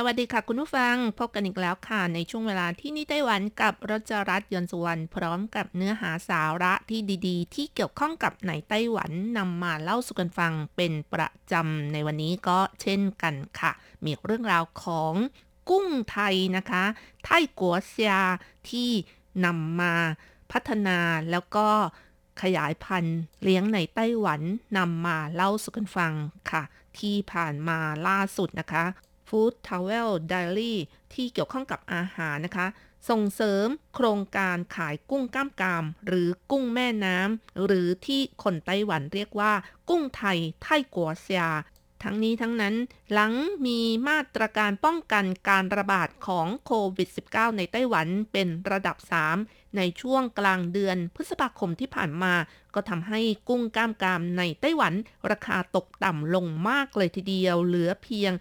สวัสดีค่ะคุณผู้ฟังพบกันอีกแล้วค่ะในช่วงเวลาที่นี่ไต้หวันกับรัชรัตน์ยนต์สุวรรณพร้อมกับเนื้อหาสาระที่ดีๆที่เกี่ยวข้องกับในไต้หวันนำมาเล่าสู่กันฟังเป็นประจำในวันนี้ก็เช่นกันค่ะมีเรื่องราวของกุ้งไทยนะคะไทกัวเซียที่นำมาพัฒนาแล้วก็ขยายพันธุ์เลี้ยงในไต้หวันนำมาเล่าสู่กันฟังค่ะที่ผ่านมาล่าสุดนะคะfoodtraveldaily ที่เกี่ยวข้องกับอาหารนะคะส่งเสริมโครงการขายกุ้งก้ามกามหรือกุ้งแม่น้ำหรือที่คนไต้หวันเรียกว่ากุ้งไทยไทกัวเซียทั้งนี้ทั้งนั้นหลังมีมาตรการป้องกันการระบาดของโควิด -19 ในไต้หวันเป็นระดับ 3ในช่วงกลางเดือนพฤษภาคมที่ผ่านมาก็ทำให้กุ้งก้ามกามในไต้หวันราคาตกต่ำลงมากเลยทีเดียวเหลือเพียง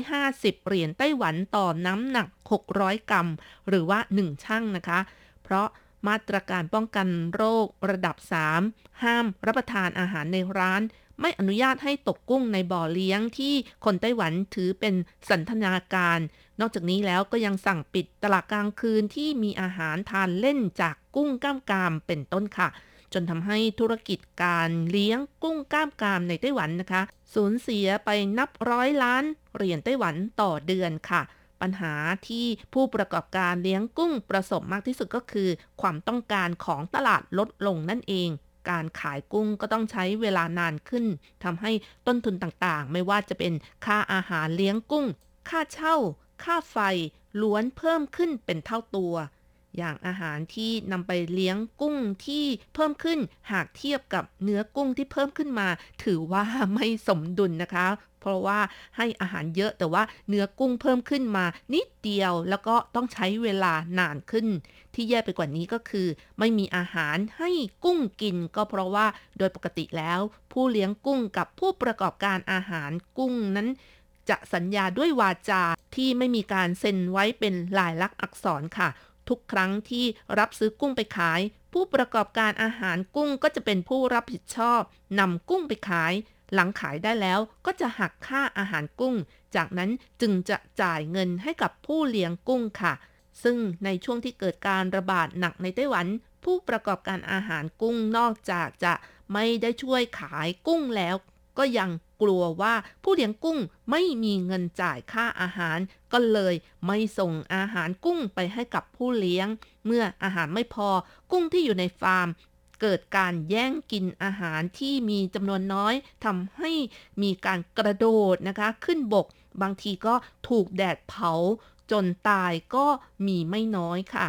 150เหรียญไต้หวันต่อน้ำหนัก600กรัมหรือว่า1ชั่งนะคะเพราะมาตรการป้องกันโรคระดับ 3ห้ามรับประทานอาหารในร้านไม่อนุญาตให้ตกกุ้งในบ่อเลี้ยงที่คนไต้หวันถือเป็นสันทนาการนอกจากนี้แล้วก็ยังสั่งปิดตลาดกลางคืนที่มีอาหารทานเล่นจากกุ้งก้ามกามเป็นต้นค่ะจนทำให้ธุรกิจการเลี้ยงกุ้งก้ามกามในไต้หวันนะคะสูญเสียไปนับร้อยล้านเหรียญไต้หวันต่อเดือนค่ะปัญหาที่ผู้ประกอบการเลี้ยงกุ้งประสบมากที่สุดก็คือความต้องการของตลาดลดลงนั่นเองการขายกุ้งก็ต้องใช้เวลานานขึ้นทำให้ต้นทุนต่างๆไม่ว่าจะเป็นค่าอาหารเลี้ยงกุ้งค่าเช่าค่าไฟล้วนเพิ่มขึ้นเป็นเท่าตัวอย่างอาหารที่นำไปเลี้ยงกุ้งที่เพิ่มขึ้นหากเทียบกับเนื้อกุ้งที่เพิ่มขึ้นมาถือว่าไม่สมดุลนะคะเพราะว่าให้อาหารเยอะแต่ว่าเนื้อกุ้งเพิ่มขึ้นมานิดเดียวแล้วก็ต้องใช้เวลานานขึ้นที่แย่ไปกว่านี้ก็คือไม่มีอาหารให้กุ้งกินก็เพราะว่าโดยปกติแล้วผู้เลี้ยงกุ้งกับผู้ประกอบการอาหารกุ้งนั้นจะสัญญาด้วยวาจาที่ไม่มีการเซ็นไว้เป็นลายลักษณ์อักษรค่ะทุกครั้งที่รับซื้อกุ้งไปขายผู้ประกอบการอาหารกุ้งก็จะเป็นผู้รับผิดชอบนำกุ้งไปขายหลังขายได้แล้วก็จะหักค่าอาหารกุ้งจากนั้นจึงจะจ่ายเงินให้กับผู้เลี้ยงกุ้งค่ะซึ่งในช่วงที่เกิดการระบาดหนักในไต้หวันผู้ประกอบการอาหารกุ้งนอกจากจะไม่ได้ช่วยขายกุ้งแล้วก็ยังกลัวว่าผู้เลี้ยงกุ้งไม่มีเงินจ่ายค่าอาหารก็เลยไม่ส่งอาหารกุ้งไปให้กับผู้เลี้ยงเมื่ออาหารไม่พอกุ้งที่อยู่ในฟาร์มเกิดการแย่งกินอาหารที่มีจำนวนน้อยทำให้มีการกระโดดนะคะขึ้นบกบางทีก็ถูกแดดเผาจนตายก็มีไม่น้อยค่ะ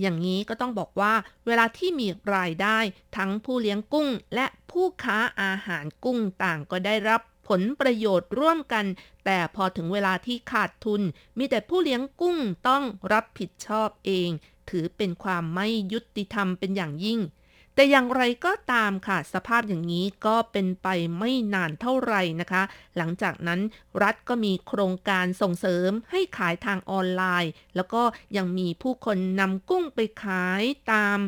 อย่างนี้ก็ต้องบอกว่าเวลาที่มีรายได้ทั้งผู้เลี้ยงกุ้งและผู้ค้าอาหารกุ้งต่างก็ได้รับผลประโยชน์ร่วมกันแต่พอถึงเวลาที่ขาดทุนมีแต่ผู้เลี้ยงกุ้งต้องรับผิดชอบเองถือเป็นความไม่ยุติธรรมเป็นอย่างยิ่งแต่อย่างไรก็ตามค่ะสภาพอย่างนี้ก็เป็นไปไม่นานเท่าไหร่นะคะหลังจากนั้นรัฐก็มีโครงการส่งเสริมให้ขายทางออนไลน์แล้วก็ยังมีผู้คนนำกุ้งไปขายตาม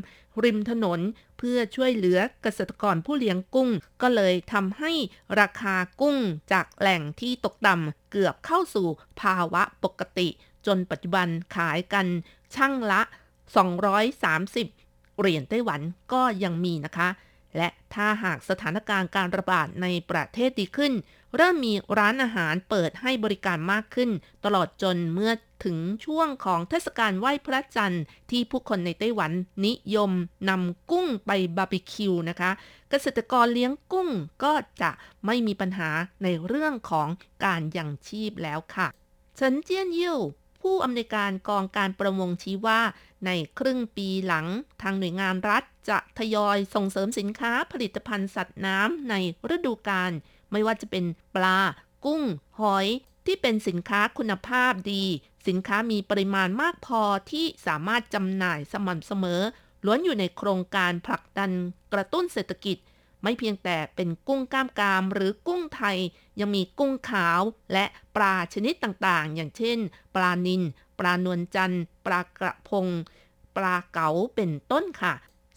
ริมถนนเพื่อช่วยเหลือเกษตรกรผู้เลี้ยงกุ้งก็เลยทำให้ราคากุ้งจากแหล่งที่ตกต่ำเกือบเข้าสู่ภาวะปกติจนปัจจุบันขายกันชั่งละ230เหรียญไต้หวันก็ยังมีนะคะและถ้าหากสถานการณ์การระบาดในประเทศดีขึ้นเริ่มมีร้านอาหารเปิดให้บริการมากขึ้นตลอดจนเมื่อถึงช่วงของเทศกาลไหว้พระจันทร์ที่ผู้คนในไต้หวันนิยมนำกุ้งไปบาร์บีคิวนะคะเกษตรกรเลี้ยงกุ้งก็จะไม่มีปัญหาในเรื่องของการยังชีพแล้วค่ะเฉินเจี้ยนยู่ผู้อำนวยการกองการประมงชี้ว่าในครึ่งปีหลังทางหน่วยงานรัฐจะทยอยส่งเสริมสินค้าผลิตภัณฑ์สัตว์น้ำในฤดูกาลไม่ว่าจะเป็นปลากุ้งหอยที่เป็นสินค้าคุณภาพดี สินค้ามีปริมาณมากพอที่สามารถจำหน่ายสม่ำเสมอล้วนอยู่ในโครงการผลักดันกระตุ้นเศรษฐกิจไม่เพียงแต่เป็นกุ้งกล้ามกรามหรือกุ้งไทยยังมีกุ้งขาวและปลาชนิดต่างๆอย่างเช่นปลานิลปลานวลจันทร์ปลากระพงปลาเก๋าเป็นต้นค่ะ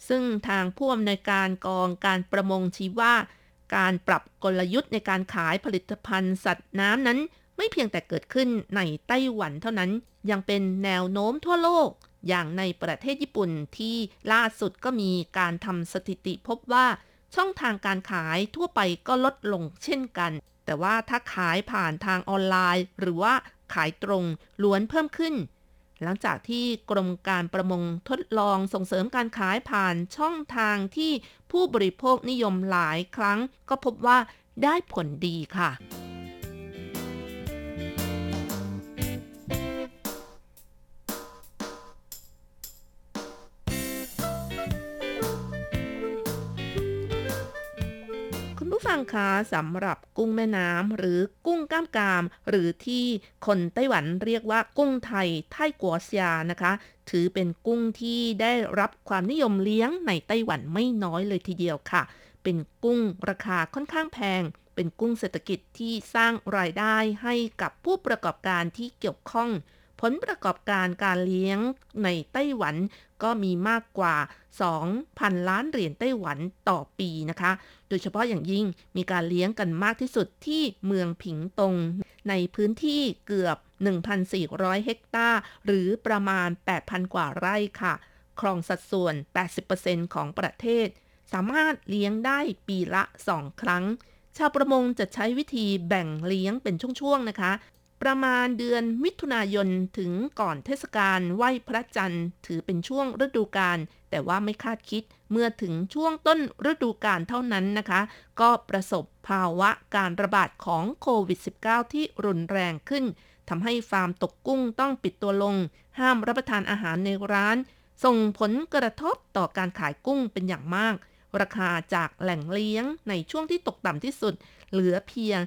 ซึ่งทางผู้อำนวยการกองการประมงชี้ว่าการปรับกลยุทธ์ในการขายผลิตภัณฑ์สัตว์น้ำนั้นไม่เพียงแต่เกิดขึ้นในไต้หวันเท่านั้นยังเป็นแนวโน้มทั่วโลกอย่างในประเทศญี่ปุ่นที่ล่าสุดก็มีการทำสถิติพบว่าช่องทางการขายทั่วไปก็ลดลงเช่นกันแต่ว่าถ้าขายผ่านทางออนไลน์หรือว่าขายตรงล้วนเพิ่มขึ้นหลังจากที่กรมการประมงทดลองส่งเสริมการขายผ่านช่องทางที่ผู้บริโภคนิยมหลายครั้งก็พบว่าได้ผลดีค่ะฟังค่ะสำหรับกุ้งแม่น้ำหรือกุ้งกล้ามกรามหรือที่คนไต้หวันเรียกว่ากุ้งไทยไท่กัวเซียนะคะถือเป็นกุ้งที่ได้รับความนิยมเลี้ยงในไต้หวันไม่น้อยเลยทีเดียวค่ะเป็นกุ้งราคาค่อนข้างแพงเป็นกุ้งเศรษฐกิจที่สร้างรายได้ให้กับผู้ประกอบการที่เกี่ยวข้องผลประกอบการการเลี้ยงในไต้หวันก็มีมากกว่า 2,000 ล้านเหรียญไต้หวันต่อปีนะคะโดยเฉพาะอย่างยิ่งมีการเลี้ยงกันมากที่สุดที่เมืองผิงตงในพื้นที่เกือบ 1,400 เฮกตาร์หรือประมาณ 8,000 กว่าไร่ค่ะครองสัดส่วน 80% ของประเทศสามารถเลี้ยงได้ปีละ 2 ครั้งชาวประมงจะใช้วิธีแบ่งเลี้ยงเป็นช่วงๆนะคะประมาณเดือนมิถุนายนถึงก่อนเทศกาลไหว้พระจันทร์ถือเป็นช่วงฤดูกาลแต่ว่าไม่คาดคิดเมื่อถึงช่วงต้นฤดูกาลเท่านั้นนะคะก็ประสบภาวะการระบาดของโควิด -19 ที่รุนแรงขึ้นทำให้ฟาร์มตกกุ้งต้องปิดตัวลงห้ามรับประทานอาหารในร้านส่งผลกระทบต่อการขายกุ้งเป็นอย่างมากราคาจากแหล่งเลี้ยงในช่วงที่ตกต่ำที่สุดเหลือเพียง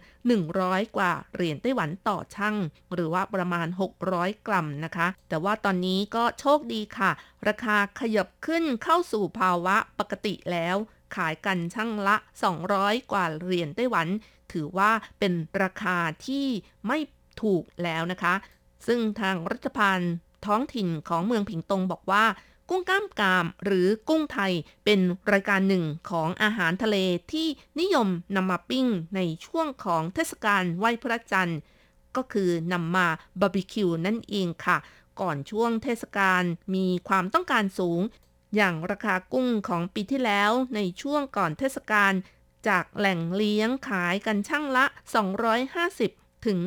100กว่าเหรียญไต้หวันต่อชั่งหรือว่าประมาณ600กรัมนะคะแต่ว่าตอนนี้ก็โชคดีค่ะราคาขยับขึ้นเข้าสู่ภาวะปกติแล้วขายกันชั่งละ200กว่าเหรียญไต้หวันถือว่าเป็นราคาที่ไม่ถูกแล้วนะคะซึ่งทางรัฐบาลท้องถิ่นของเมืองผิงตงบอกว่ากุ้งกล้ามกรามหรือกุ้งไทยเป็นรายการหนึ่งของอาหารทะเลที่นิยมนำมาปิ้งในช่วงของเทศกาลไหว้พระจันทร์ก็คือนำมาบาร์บีคิวนั่นเองค่ะก่อนช่วงเทศกาลมีความต้องการสูงอย่างราคากุ้งของปีที่แล้วในช่วงก่อนเทศกาลจากแหล่งเลี้ยงขายกันชั่งละ250ถึง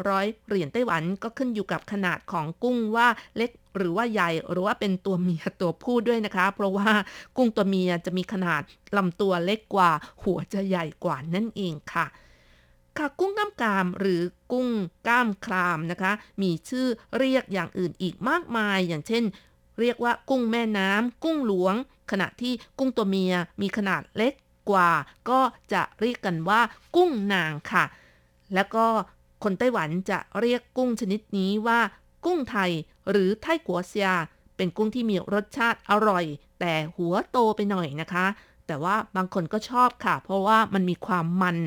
300เหรียญไต้หวันก็ขึ้นอยู่กับขนาดของกุ้งว่าเล็กหรือว่าใหญ่หรือว่าเป็นตัวเมียตัวผู้ด้วยนะคะเพราะว่ากุ้งตัวเมียจะมีขนาดลำตัวเล็กกว่าหัวจะใหญ่กว่านั่นเองค่ะกุ้งกล้ามกรามหรือกุ้งกล้ามครามนะคะมีชื่อเรียกอย่างอื่นอีกมากมายอย่างเช่นเรียกว่ากุ้งแม่น้ำกุ้งหลวงขณะที่กุ้งตัวเมียมีขนาดเล็กกว่าก็จะเรียกกันว่ากุ้งนางค่ะแล้วก็คนไต้หวันจะเรียกกุ้งชนิดนี้ว่ากุ้งไทยหรือไท่กัวเซียเป็นกุ้งที่มีรสชาติอร่อยแต่หัวโตไปหน่อยนะคะแต่ว่าบางคนก็ชอบค่ะเพราะว่ามันมีความมัน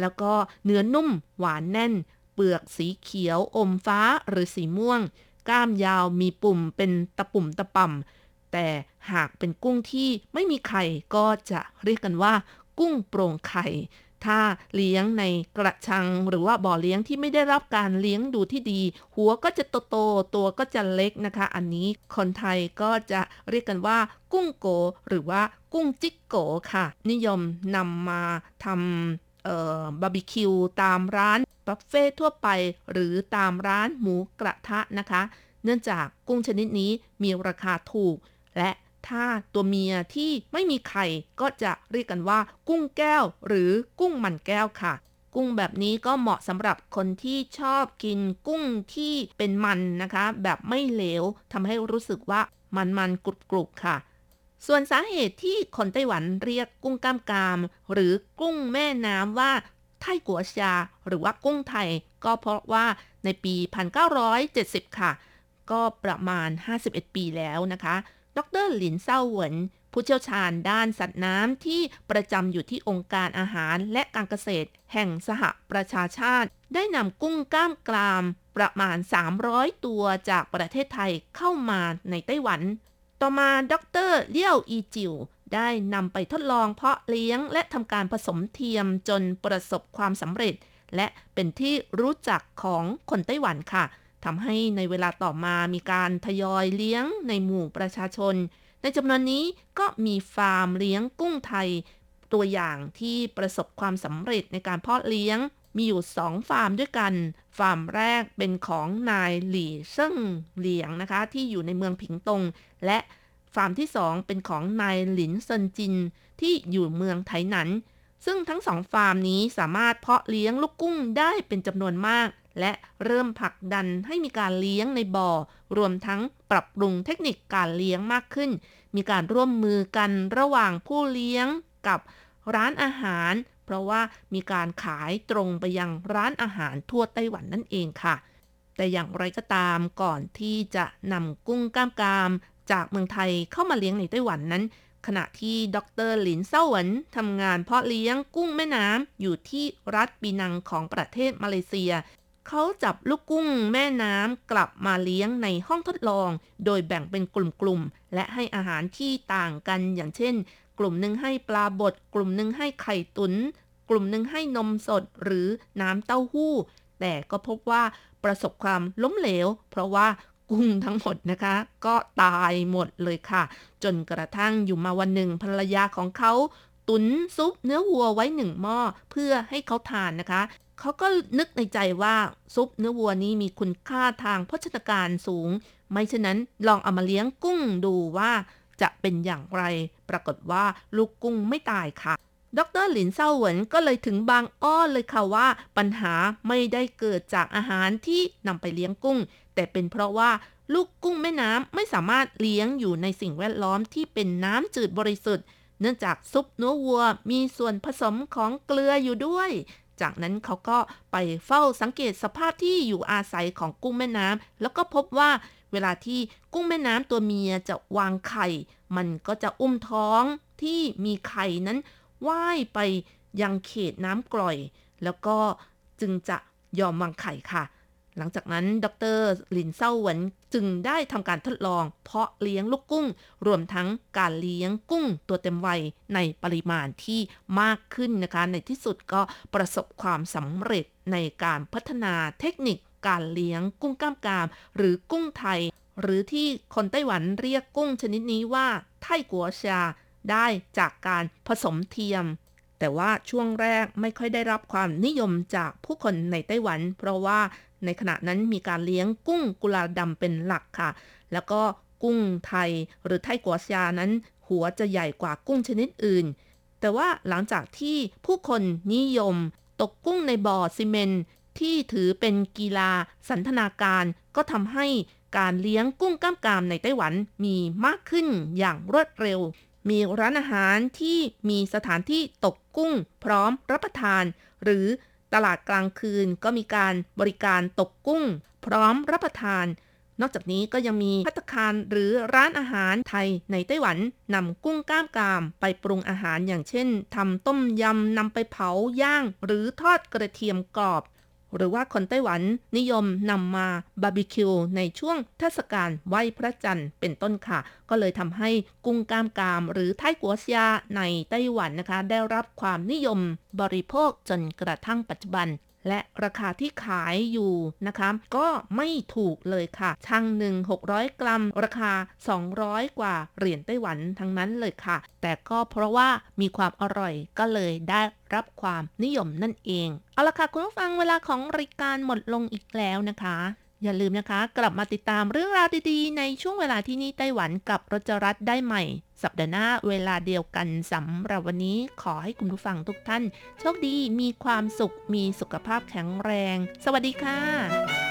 แล้วก็เนื้อนุ่มหวานแน่นเปลือกสีเขียวอมฟ้าหรือสีม่วงกล้ามยาวมีปุ่มเป็นตะปุ่มตะป่ำแต่หากเป็นกุ้งที่ไม่มีไข่ก็จะเรียกกันว่ากุ้งโปร่งไข่ถ้าเลี้ยงในกระชังหรือว่าบ่อเลี้ยงที่ไม่ได้รับการเลี้ยงดูที่ดีหัวก็จะโตๆตัวก็จะเล็กนะคะอันนี้คนไทยก็จะเรียกกันว่ากุ้งโกหรือว่ากุ้งจิกโกค่ะนิยมนำมาทำบาร์บีคิวตามร้านบุฟเฟ่ทั่วไปหรือตามร้านหมูกระทะนะคะเนื่องจากกุ้งชนิดนี้มีราคาถูกและถ้าตัวเมียที่ไม่มีไข่ก็จะเรียกกันว่ากุ้งแก้วหรือกุ้งมันแก้วค่ะกุ้งแบบนี้ก็เหมาะสำหรับคนที่ชอบกินกุ้งที่เป็นมันนะคะแบบไม่เหลวทำให้รู้สึกว่ามันกรุบๆค่ะส่วนสาเหตุที่คนไต้หวันเรียกกุ้งกล้ามกรามหรือกุ้งแม่น้ำว่าไท่กัวเซียหรือว่ากุ้งไทย ก็เพราะว่าในปี1970ค่ะก็ประมาณ51ปีแล้วนะคะดร.หลินเซาเหวินผู้เชี่ยวชาญด้านสัตว์น้ำที่ประจำอยู่ที่องค์การอาหารและการเกษตรแห่งสหประชาชาติได้นำกุ้งกล้ามกรามประมาณ300ตัวจากประเทศไทยเข้ามาในไต้หวันต่อมาดร.เลี่ยวอีจิวได้นำไปทดลองเพาะเลี้ยงและทำการผสมเทียมจนประสบความสำเร็จและเป็นที่รู้จักของคนไต้หวันค่ะทำให้ในเวลาต่อมามีการทยอยเลี้ยงในหมู่ประชาชนในจำนวนนี้ก็มีฟาร์มเลี้ยงกุ้งไทยตัวอย่างที่ประสบความสำเร็จในการเพาะเลี้ยงมีอยู่2ฟาร์มด้วยกันฟาร์มแรกเป็นของนายหลี่เซิ่งเหลียงนะคะที่อยู่ในเมืองผิงตงและฟาร์มที่2เป็นของนายหลินเซินจินที่อยู่เมืองไถหนันซึ่งทั้ง2ฟาร์มนี้สามารถเพาะเลี้ยงลูกกุ้งได้เป็นจำนวนมากและเริ่มผลักดันให้มีการเลี้ยงในบ่อรวมทั้งปรับปรุงเทคนิคการเลี้ยงมากขึ้นมีการร่วมมือกันระหว่างผู้เลี้ยงกับร้านอาหารเพราะว่ามีการขายตรงไปยังร้านอาหารทั่วไต้หวันนั่นเองค่ะแต่อย่างไรก็ตามก่อนที่จะนำกุ้งกล้ามกรามจากเมืองไทยเข้ามาเลี้ยงในไต้หวันนั้นขณะที่ดร.หลินเซาเหวินทำงานเพาะเลี้ยงกุ้งแม่น้ำอยู่ที่รัฐปีนังของประเทศมาเลเซียเขาจับลูกกุ้งแม่น้ำกลับมาเลี้ยงในห้องทดลองโดยแบ่งเป็นกลุ่มๆและให้อาหารที่ต่างกันอย่างเช่นกลุ่มนึงให้ปลาบดกลุ่มนึงให้ไข่ตุ๋นกลุ่มนึงให้นมสดหรือน้ำเต้าหู้แต่ก็พบว่าประสบความล้มเหลวเพราะว่ากุ้งทั้งหมดนะคะก็ตายหมดเลยค่ะจนกระทั่งอยู่มาวันหนึ่งภรรยาของเขาตุ๋นซุปเนื้อวัวไว้1หม้อเพื่อให้เขาทานนะคะเขาก็นึกในใจว่าซุปเนื้อวัวนี้มีคุณค่าทางโภชนาการสูงไม่เช่นนั้นลองเอามาเลี้ยงกุ้งดูว่าจะเป็นอย่างไรปรากฏว่าลูกกุ้งไม่ตายค่ะดร.หลินเซาเหวินก็เลยถึงบางอ้อเลยค่ะว่าปัญหาไม่ได้เกิดจากอาหารที่นำไปเลี้ยงกุ้งแต่เป็นเพราะว่าลูกกุ้งแม่น้ำไม่สามารถเลี้ยงอยู่ในสิ่งแวดล้อมที่เป็นน้ำจืดบริสุทธิ์เนื่องจากซุปเนื้อวัวมีส่วนผสมของเกลืออยู่ด้วยจากนั้นเขาก็ไปเฝ้าสังเกตสภาพที่อยู่อาศัยของกุ้งแม่น้ำแล้วก็พบว่าเวลาที่กุ้งแม่น้ำตัวเมียจะวางไข่มันก็จะอุ้มท้องที่มีไข่นั้นว่ายไปยังเขตน้ำกร่อยแล้วก็จึงจะยอมวางไข่ค่ะหลังจากนั้นดร.หลินเซาเหวินจึงได้ทำการทดลองเพาะเลี้ยงลูกกุ้งรวมทั้งการเลี้ยงกุ้งตัวเต็มวัยในปริมาณที่มากขึ้นนะคะในที่สุดก็ประสบความสำเร็จในการพัฒนาเทคนิคการเลี้ยงกุ้งกล้ามกรามหรือกุ้งไทยหรือที่คนไต้หวันเรียกกุ้งชนิดนี้ว่าไทกัวชาได้จากการผสมเทียมแต่ว่าช่วงแรกไม่ค่อยได้รับความนิยมจากผู้คนในไต้หวันเพราะว่าในขณะนั้นมีการเลี้ยงกุ้งกุลาดำเป็นหลักค่ะแล้วก็กุ้งไทยหรือไทกัวชานั้นหัวจะใหญ่กว่ากุ้งชนิดอื่นแต่ว่าหลังจากที่ผู้คนนิยมตกกุ้งในบ่อซีเมนต์ที่ถือเป็นกีฬาสันทนาการก็ทำให้การเลี้ยงกุ้งกล้ามกรามในไต้หวันมีมากขึ้นอย่างรวดเร็วมีร้านอาหารที่มีสถานที่ตกกุ้งพร้อมรับประทานหรือตลาดกลางคืนก็มีการบริการตกกุ้งพร้อมรับประทานนอกจากนี้ก็ยังมีภัตตาคารหรือร้านอาหารไทยในไต้หวันนำกุ้งกล้ามกรามไปปรุงอาหารอย่างเช่นทำต้มยำนำไปเผาย่างหรือทอดกระเทียมกรอบหรือว่าคนไต้หวันนิยมนำมาบาร์บีคิวในช่วงเทศกาลไหว้พระจันทร์เป็นต้นค่ะก็เลยทำให้กุ้งกล้ามกรามหรือไทกัวชาในไต้หวันนะคะได้รับความนิยมบริโภคจนกระทั่งปัจจุบันและราคาที่ขายอยู่นะคะก็ไม่ถูกเลยค่ะชั่งหนึ่ง600กรัมราคา200กว่าเหรียญไต้หวันทั้งนั้นเลยค่ะแต่ก็เพราะว่ามีความอร่อยก็เลยได้รับความนิยมนั่นเองเอาล่ะค่ะคุณผู้ฟังเวลาของรายการหมดลงอีกแล้วนะคะอย่าลืมนะคะกลับมาติดตามเรื่องราวดีๆในช่วงเวลาที่นี่ไต้หวันกับรจรัสได้ใหม่สัปดาห์หน้าเวลาเดียวกันสำหรับวันนี้ขอให้คุณผู้ฟังทุกท่านโชคดีมีความสุขมีสุขภาพแข็งแรงสวัสดีค่ะ